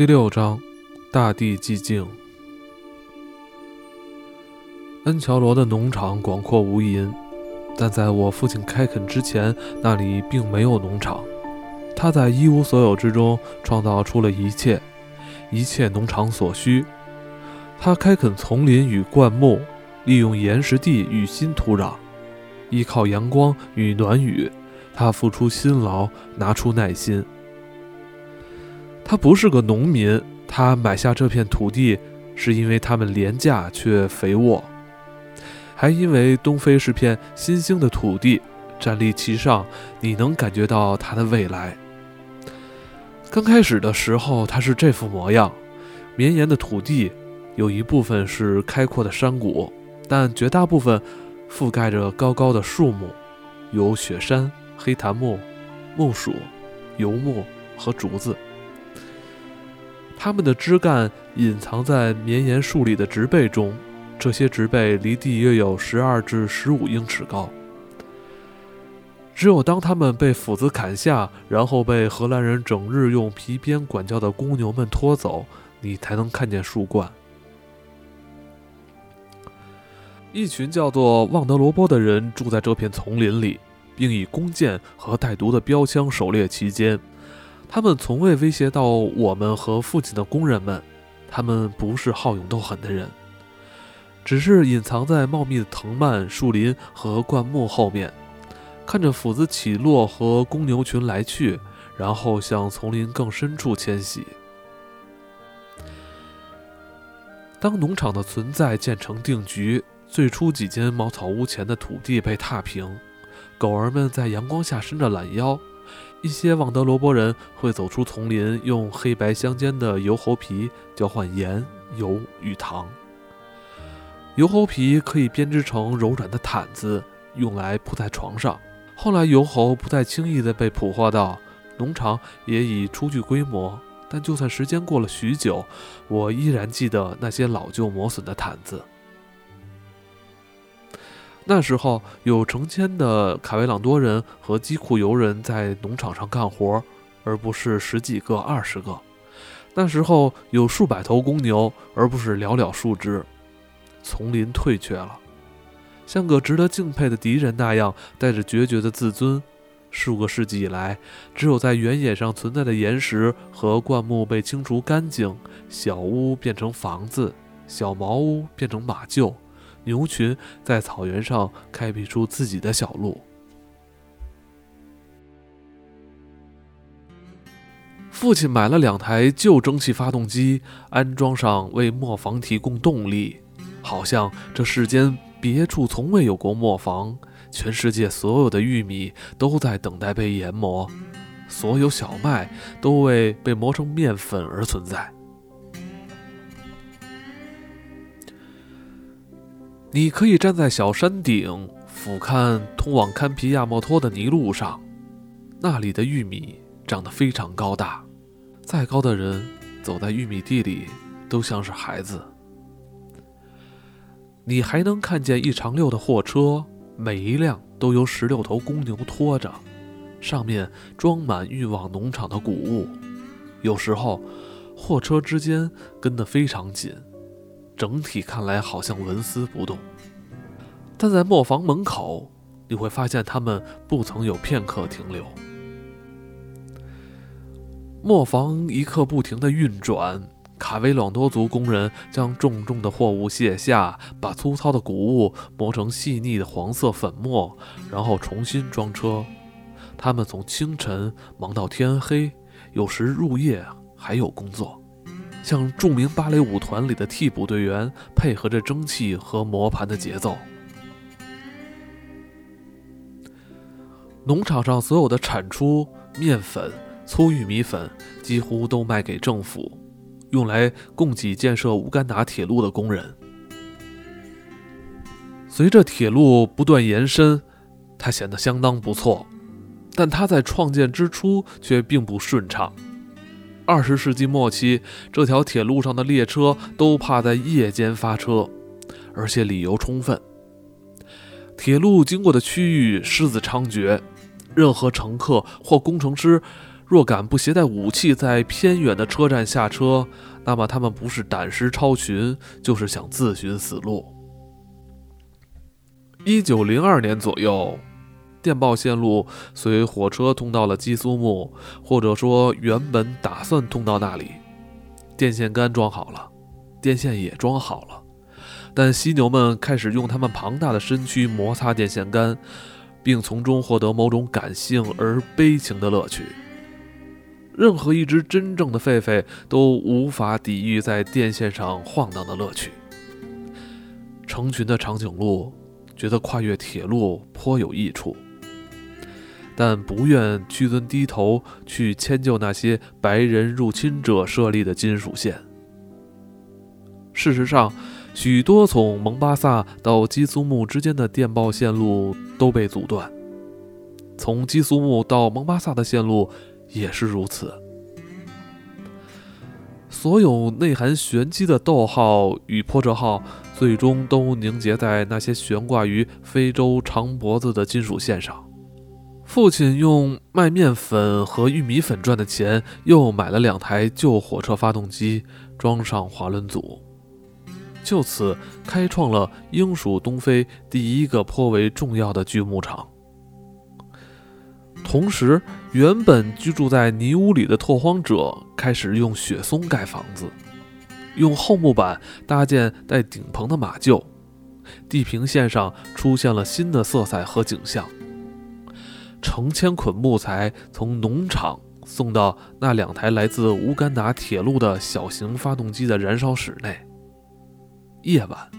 第六章，大地寂静。恩乔罗的农场广阔无垠，但在我父亲开垦之前，那里并没有农场。他在一无所有之中创造出了一切农场所需。他开垦丛林与灌木，利用岩石地与新土壤，依靠阳光与暖雨，他付出辛劳，拿出耐心。他不是个农民，他买下这片土地是因为它们廉价却肥沃，还因为东非是片新兴的土地，站立其上，你能感觉到它的未来。刚开始的时候，它是这副模样，绵延的土地，有一部分是开阔的山谷，但绝大部分覆盖着高高的树木，有雪山、黑檀木、木薯、游木和竹子。它们的枝干隐藏在绵延树里的植被中，这些植被离地约有12至15英尺高。只有当它们被斧子砍下，然后被荷兰人整日用皮鞭管教的公牛们拖走，你才能看见树冠。一群叫做旺德罗波的人住在这片丛林里，并以弓箭和带毒的标枪狩猎其间。他们从未威胁到我们和父亲的工人们，他们不是好勇斗狠的人，只是隐藏在茂密的藤蔓、树林和灌木后面，看着斧子起落和公牛群来去，然后向丛林更深处迁徙。当农场的存在渐成定局，最初几间茅草屋前的土地被踏平，狗儿们在阳光下伸着懒腰。一些旺德罗波人会走出丛林，用黑白相间的油猴皮交换盐、油与糖。油猴皮可以编织成柔软的毯子，用来铺在床上。后来油猴不再轻易地被捕获到，农场也已初具规模。但就算时间过了许久，我依然记得那些老旧磨损的毯子。那时候有成千的卡维朗多人和基库尤人在农场上干活，而不是10几个、20个。那时候有数百头公牛，而不是寥寥数只。丛林退却了，像个值得敬佩的敌人那样，带着决绝的自尊。数个世纪以来，只有在原野上存在的岩石和灌木被清除干净，小屋变成房子，小茅屋变成马厩，牛群在草原上开辟出自己的小路。父亲买了2台旧蒸汽发动机，安装上为磨坊提供动力。好像这世间别处从未有过磨坊，全世界所有的玉米都在等待被研磨，所有小麦都为被磨成面粉而存在。你可以站在小山顶，俯瞰通往堪皮亚莫托的泥路上，那里的玉米长得非常高大，再高的人走在玉米地里都像是孩子。你还能看见1长6的货车，每一辆都由16头公牛拖着，上面装满运往农场的谷物。有时候货车之间跟得非常紧，整体看来好像纹丝不动，但在磨坊门口，你会发现他们不曾有片刻停留。磨坊一刻不停地运转，卡维朗多族工人将重重的货物卸下，把粗糙的谷物磨成细腻的黄色粉末，然后重新装车。他们从清晨忙到天黑，有时入夜还有工作，像著名芭蕾舞团里的替补队员，配合着蒸汽和磨盘的节奏。农场上所有的产出，面粉、粗玉米粉，几乎都卖给政府，用来供给建设乌干达铁路的工人。随着铁路不断延伸，它显得相当不错，但它在创建之初却并不顺畅。20世纪末期，这条铁路上的列车都怕在夜间发车，而且理由充分。铁路经过的区域狮子猖獗，任何乘客或工程师若敢不携带武器在偏远的车站下车，那么他们不是胆识超群，就是想自寻死路。1902年左右，电报线路随火车通到了基苏木，或者说原本打算通到那里。电线杆装好了，电线也装好了，但犀牛们开始用他们庞大的身躯摩擦电线杆，并从中获得某种感性而悲情的乐趣。任何一只真正的狒狒都无法抵御在电线上晃荡的乐趣。成群的长颈鹿觉得跨越铁路颇有益处，但不愿屈尊低头去迁就那些白人入侵者设立的金属线。事实上，许多从蒙巴萨到基苏木之间的电报线路都被阻断，从基苏木到蒙巴萨的线路也是如此。所有内含玄机的逗号与破折号最终都凝结在那些悬挂于非洲长脖子的金属线上。父亲用卖面粉和玉米粉赚的钱又买了2台旧火车发动机，装上滑轮组，就此开创了英属东非第一个颇为重要的锯木厂。同时，原本居住在泥屋里的拓荒者开始用雪松盖房子，用厚木板搭建带顶棚的马厩，地平线上出现了新的色彩和景象。成千捆木材从农场送到那2台来自乌干达铁路的小型发动机的燃烧室内。夜晚，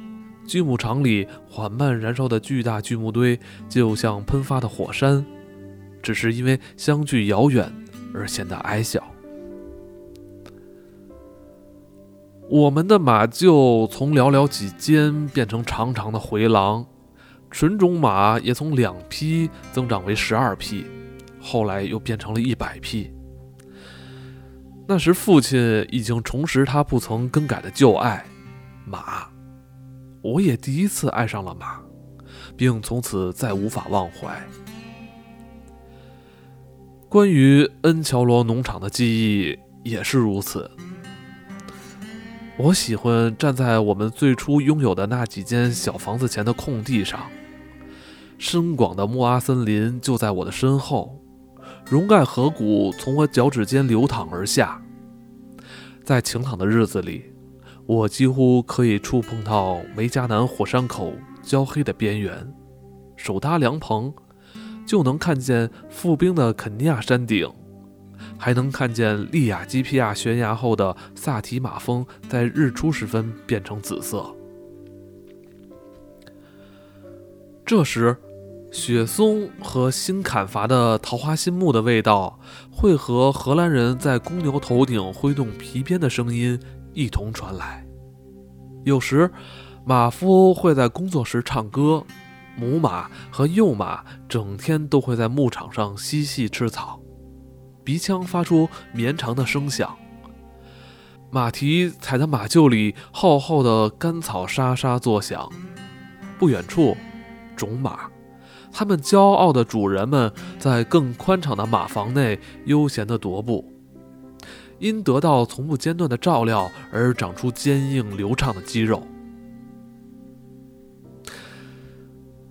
锯木厂里缓慢燃烧的巨大锯木堆就像喷发的火山，只是因为相距遥远而显得矮小。我们的马厩从寥寥几间变成长长的回廊，纯种马也从2匹增长为12匹，后来又变成了100匹。那时父亲已经重拾他不曾更改的旧爱——马。我也第一次爱上了马，并从此再无法忘怀。关于恩乔罗农场的记忆也是如此。我喜欢站在我们最初拥有的那几间小房子前的空地上，深广的莫阿森林就在我的身后，溶盖河谷从我脚趾间流淌而下。在晴朗的日子里，我几乎可以触碰到梅加南火山口焦黑的边缘，手搭凉棚就能看见覆冰的肯尼亚山顶，还能看见利雅基皮亚悬崖后的萨提马峰在日出时分变成紫色。这时，雪松和新砍伐的桃花心木的味道会和荷兰人在公牛头顶挥动皮鞭的声音一同传来。有时马夫会在工作时唱歌，母马和幼马整天都会在牧场上嬉戏吃草，鼻腔发出绵长的声响。马蹄踩在马厩里厚厚的干草沙沙作响。不远处，种马，他们骄傲的主人们在更宽敞的马房内悠闲地踱步，因得到从不间断的照料而长出坚硬流畅的肌肉。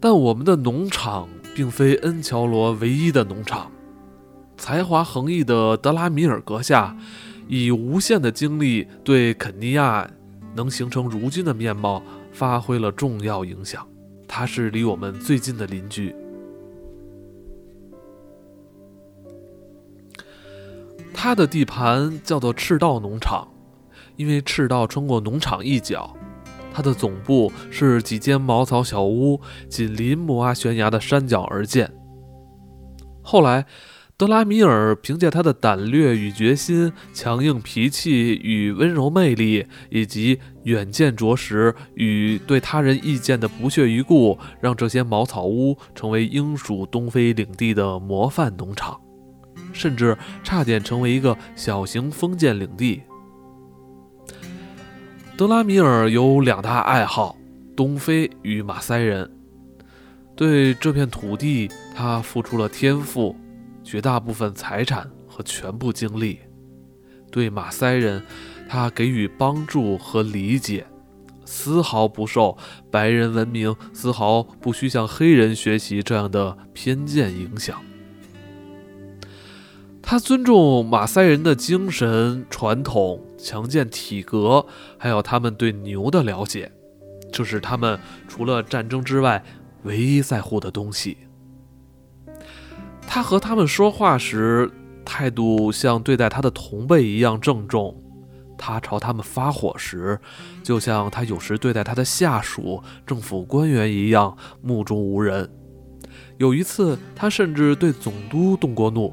但我们的农场并非恩乔罗唯一的农场。才华横溢的德拉米尔阁下以无限的精力对肯尼亚能形成如今的面貌发挥了重要影响，他是离我们最近的邻居。他的地盘叫做赤道农场，因为赤道穿过农场一角。他的总部是几间茅草小屋紧邻摩阿悬崖的山脚而建。后来德拉米尔凭借他的胆略与决心、强硬脾气与温柔魅力，以及远见卓识与对他人意见的不屑一顾，让这些茅草屋成为英属东非领地的模范农场，甚至差点成为一个小型封建领地。德拉米尔有2大爱好：东非与马赛人。对这片土地，他付出了天赋、绝大部分财产和和全部精力。对马赛人，他给予帮助和理解，丝毫不受白人文明丝毫不需向黑人学习这样的偏见影响。他尊重马赛人的精神传统、强健体格，还有他们对牛的了解，这是他们除了战争之外唯一在乎的东西。他和他们说话时，态度像对待他的同辈一样郑重，他朝他们发火时，就像他有时对待他的下属、政府官员一样目中无人。有一次，他甚至对总督动过怒。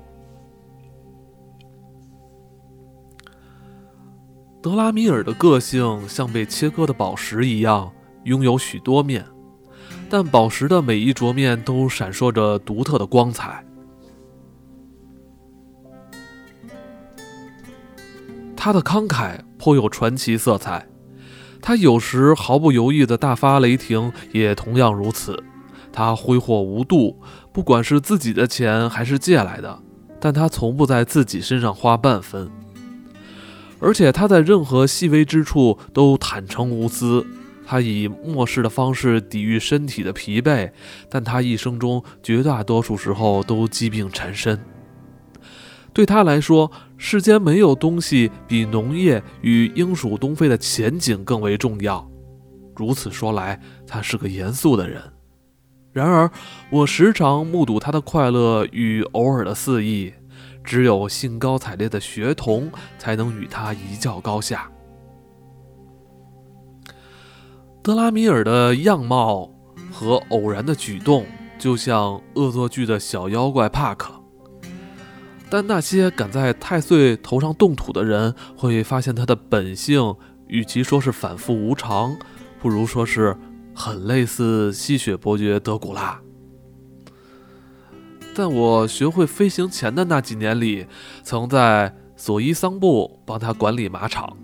德拉米尔的个性像被切割的宝石一样，拥有许多面，但宝石的每一着面都闪烁着独特的光彩。他的慷慨颇有传奇色彩，他有时毫不犹豫的大发雷霆也同样如此。他挥霍无度，不管是自己的钱还是借来的，但他从不在自己身上花半分。而且他在任何细微之处都坦诚无私，他以漠视的方式抵御身体的疲惫，但他一生中绝大多数时候都疾病缠身。对他来说，世间没有东西比农业与英属东非的前景更为重要。如此说来，他是个严肃的人。然而，我时常目睹他的快乐与偶尔的肆意，只有兴高采烈的学童才能与他一较高下。德拉米尔的样貌和偶然的举动，就像恶作剧的小妖怪帕克。但那些敢在太岁头上动土的人，会发现他的本性，与其说是反复无常，不如说是很类似吸血伯爵德古拉。在我学会飞行前的那几年里，曾在索伊桑布帮他管理马场。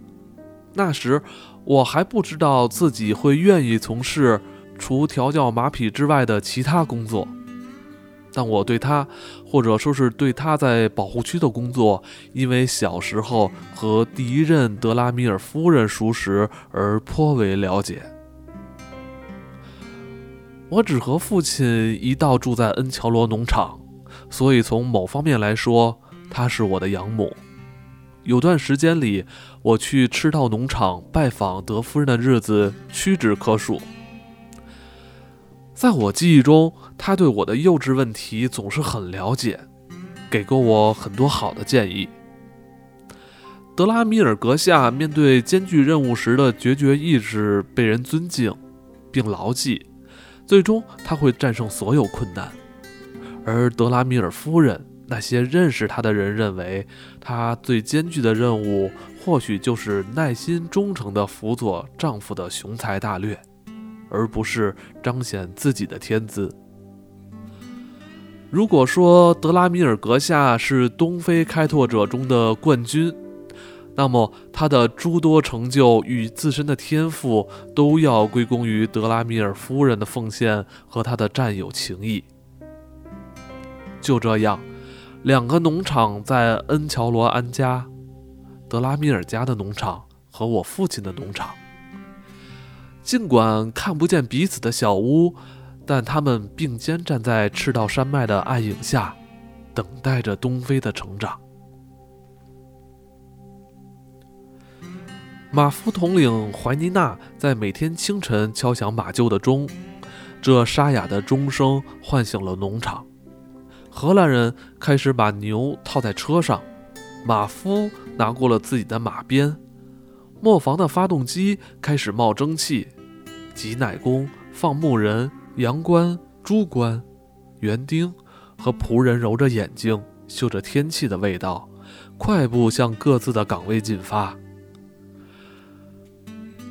那时我还不知道自己会愿意从事除调教马匹之外的其他工作，但我对他，或者说是对他在保护区的工作，因为小时候和第一任德拉米尔夫人熟识而颇为了解。我只和父亲一道住在恩乔罗农场，所以从某方面来说，她是我的养母。有段时间里，我去赤道农场拜访德夫人的日子屈指可数。在我记忆中，她对我的幼稚问题总是很了解，给过我很多好的建议。德拉米尔阁下面对艰巨任务时的决绝意志被人尊敬并牢记，最终他会战胜所有困难。而德拉米尔夫人，那些认识他的人认为，他最艰巨的任务或许就是耐心忠诚地辅佐丈夫的雄才大略，而不是彰显自己的天资。如果说德拉米尔阁下是东非开拓者中的冠军，那么他的诸多成就与自身的天赋都要归功于德拉米尔夫人的奉献和他的战友情谊。就这样，两个农场在恩乔罗安家，德拉米尔家的农场和我父亲的农场，尽管看不见彼此的小屋，但他们并肩站在赤道山脉的暗影下，等待着东非的成长。马夫统领怀尼娜在每天清晨敲响马厩的钟，这沙哑的钟声唤醒了农场。荷兰人开始把牛套在车上，马夫拿过了自己的马鞭，磨坊的发动机开始冒蒸汽，挤奶工、放牧人、羊倌、猪倌、园丁和仆人揉着眼睛，嗅着天气的味道，快步向各自的岗位进发。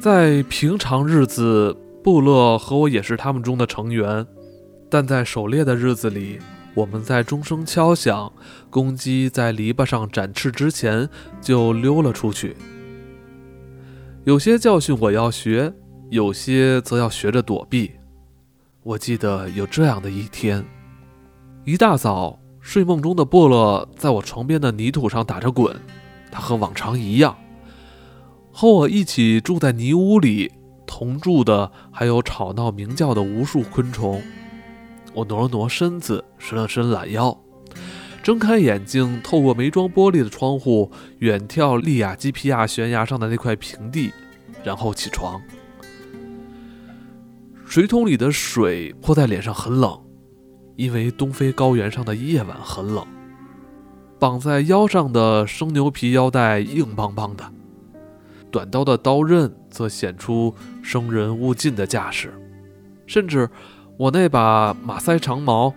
在平常日子，布勒和我也是他们中的成员，但在狩猎的日子里，我们在钟声敲响，公鸡在篱笆上展翅之前就溜了出去。有些教训我要学，有些则要学着躲避。我记得有这样的一天，一大早，睡梦中的波洛在我床边的泥土上打着滚，他和往常一样。和我一起住在泥屋里同住的还有吵闹鸣叫的无数昆虫。我挪了挪身子，伸了伸懒腰，睁开眼睛，透过没装玻璃的窗户远眺利亚基皮亚悬崖上的那块平地，然后起床。水桶里的水泼在脸上很冷，因为东非高原上的夜晚很冷。绑在腰上的生牛皮腰带硬邦邦的，短刀的刀刃则显出生人勿近的架势。甚至我那把马赛长矛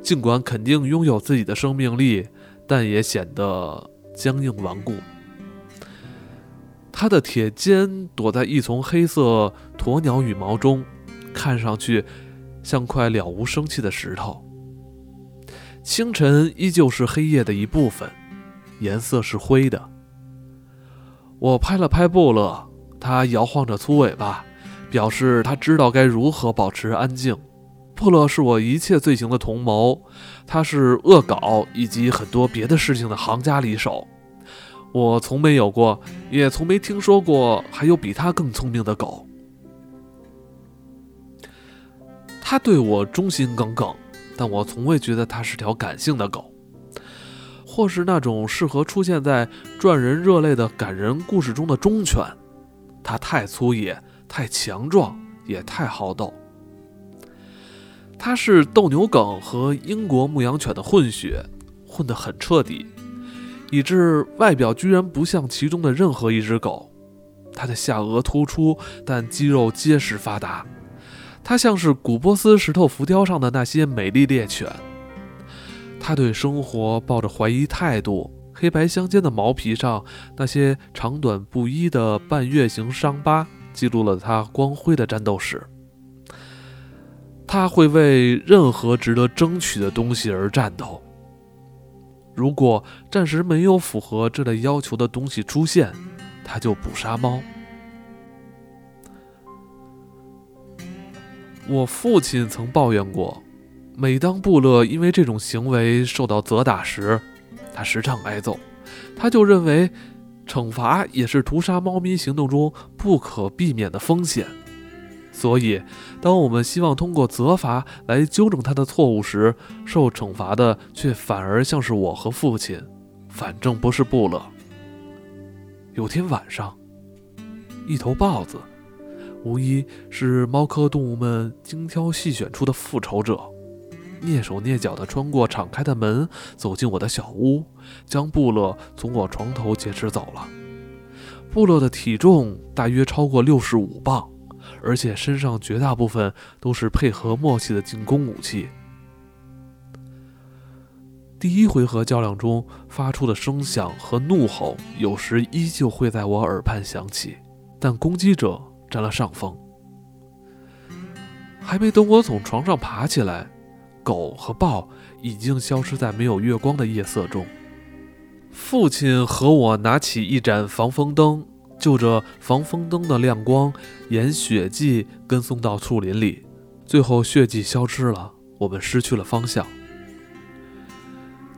尽管肯定拥有自己的生命力，但也显得僵硬顽固。它的铁尖躲在一丛黑色鸵鸟羽毛中，看上去像块了无生气的石头。清晨依旧是黑夜的一部分，颜色是灰的。我拍了拍布勒，他摇晃着粗尾巴，表示他知道该如何保持安静。布勒是我一切罪行的同谋，他是恶搞以及很多别的事情的行家里手。我从没有过，也从没听说过还有比他更聪明的狗。他对我忠心耿耿，但我从未觉得他是条感性的狗，或是那种适合出现在赚人热泪的感人故事中的忠犬。他太粗野，太强壮，也太好斗。它是斗牛梗和英国牧羊犬的混血，混得很彻底，以致外表居然不像其中的任何一只狗。它的下颚突出，但肌肉结实发达，它像是古波斯石头浮雕上的那些美丽猎犬。它对生活抱着怀疑态度，黑白相间的毛皮上那些长短不一的半月形伤疤记录了它光辉的战斗史。他会为任何值得争取的东西而战斗。如果暂时没有符合这类要求的东西出现，他就捕杀猫。我父亲曾抱怨过，每当布勒因为这种行为受到责打时，他时常挨揍。他就认为惩罚也是屠杀猫咪行动中不可避免的风险。所以当我们希望通过责罚来纠正他的错误时，受惩罚的却反而像是我和父亲，反正不是布勒。有天晚上，一头豹子无疑是猫科动物们精挑细选出的复仇者，蹑手蹑脚地穿过敞开的门，走进我的小屋，将布勒从我床头劫持走了。布勒的体重大约超过65磅，而且身上绝大部分都是配合默契的进攻武器。第一回合较量中发出的声响和怒吼有时依旧会在我耳畔响起，但攻击者占了上风。还没等我从床上爬起来，狗和豹已经消失在没有月光的夜色中。父亲和我拿起一盏防风灯，就着防风灯的亮光，沿血迹跟踪到树林里，最后血迹消失了，我们失去了方向。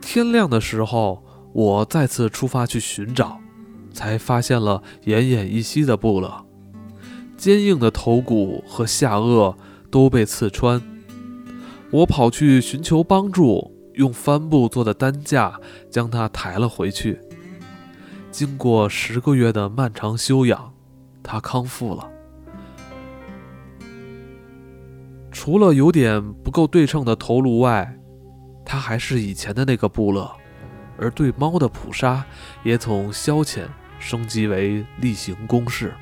天亮的时候，我再次出发去寻找，才发现了奄奄一息的布勒，坚硬的头骨和下颚都被刺穿。我跑去寻求帮助，用帆布做的担架将它抬了回去。经过10个月的漫长休养，他康复了。除了有点不够对称的头颅外，他还是以前的那个布勒，而对猫的捕杀也从消遣升级为例行公事。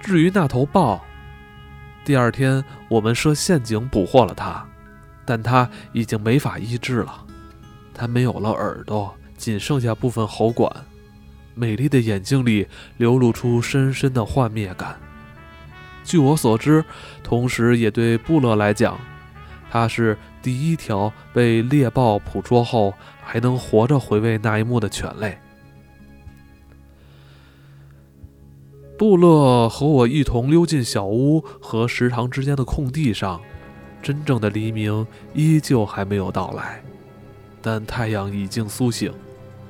至于那头豹，第2天我们设陷阱捕获了它，但它已经没法医治了。它没有了耳朵，仅剩下部分喉管，美丽的眼睛里流露出深深的幻灭感。据我所知，同时也对布勒来讲，它是第1条被猎豹捕捉后还能活着回味那一幕的犬类。布勒和我一同溜进小屋和食堂之间的空地上，真正的黎明依旧还没有到来，但太阳已经苏醒，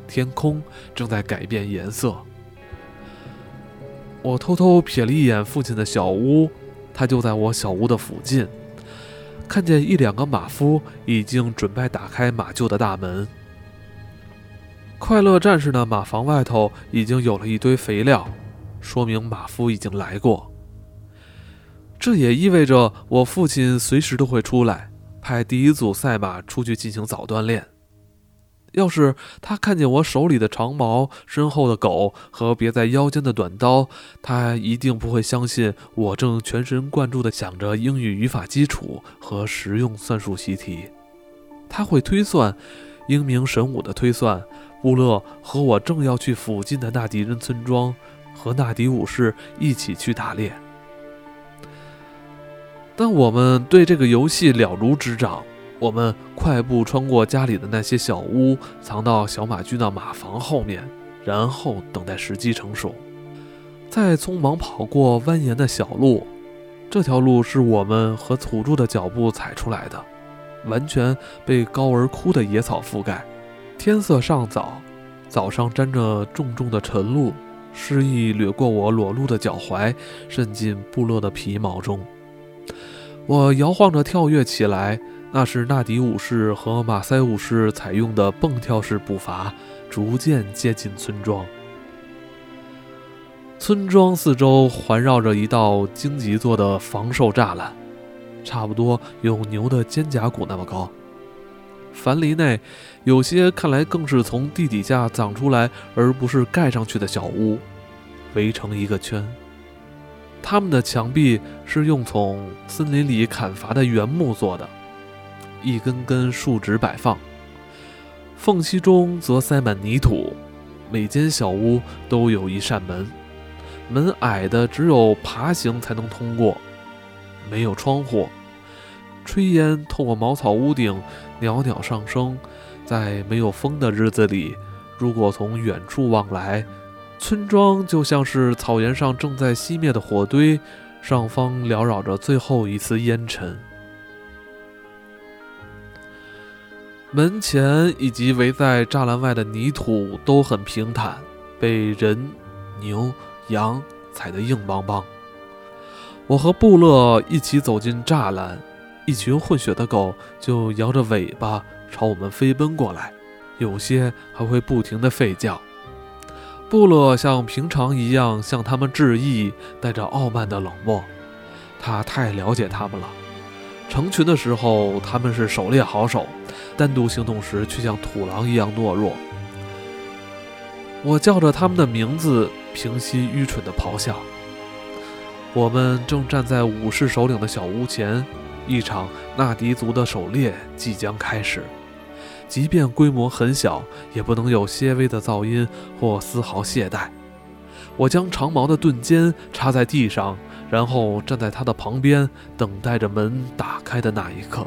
天空正在改变颜色。我偷偷瞥了一眼父亲的小屋，他就在我小屋的附近，看见一两个马夫已经准备打开马厩的大门。快乐战士的马房外头已经有了一堆肥料，说明马夫已经来过。这也意味着我父亲随时都会出来，派第一组赛马出去进行早锻炼。要是他看见我手里的长矛、身后的狗和别在腰间的短刀，他一定不会相信我正全神贯注地想着英语语法基础和实用算术习题。他会推算，英明神武地推算布勒和我正要去附近的纳迪人村庄，和纳迪武士一起去打猎。但我们对这个游戏了如指掌，我们快步穿过家里的那些小屋，藏到小马驹的马房后面，然后等待时机成熟，再匆忙跑过蜿蜒的小路。这条路是我们和土著的脚步踩出来的，完全被高而枯的野草覆盖。天色尚早，早上沾着重重的晨露，诗意掠过我裸露的脚踝，渗进部落的皮毛中。我摇晃着跳跃起来，那是纳迪武士和马赛武士采用的蹦跳式步伐，逐渐接近村庄。村庄四周环绕着一道荆棘做的防兽栅栏，差不多有牛的肩胛骨那么高。樊篱内有些看来更是从地底下长出来而不是盖上去的小屋，围成一个圈。他们的墙壁是用从森林里砍伐的原木做的，一根根竖直摆放，缝隙中则塞满泥土。每间小屋都有一扇门，门矮的只有爬行才能通过，没有窗户。炊烟透过茅草屋顶袅袅上升，在没有风的日子里，如果从远处望来，村庄就像是草原上正在熄灭的火堆，上方缭绕着最后一丝烟尘。门前以及围在栅栏外的泥土都很平坦，被人、牛、羊踩得硬邦邦。我和布勒一起走进栅栏，一群混血的狗就摇着尾巴朝我们飞奔过来，有些还会不停地吠叫。布勒像平常一样向他们致意，带着傲慢的冷漠。他太了解他们了，成群的时候他们是狩猎好手，单独行动时却像土狼一样懦弱。我叫着他们的名字，平息愚蠢的咆哮。我们正站在武士首领的小屋前，一场纳迪族的狩猎即将开始。即便规模很小，也不能有些微的噪音或丝毫懈怠。我将长矛的钝尖插在地上，然后站在他的旁边，等待着门打开的那一刻。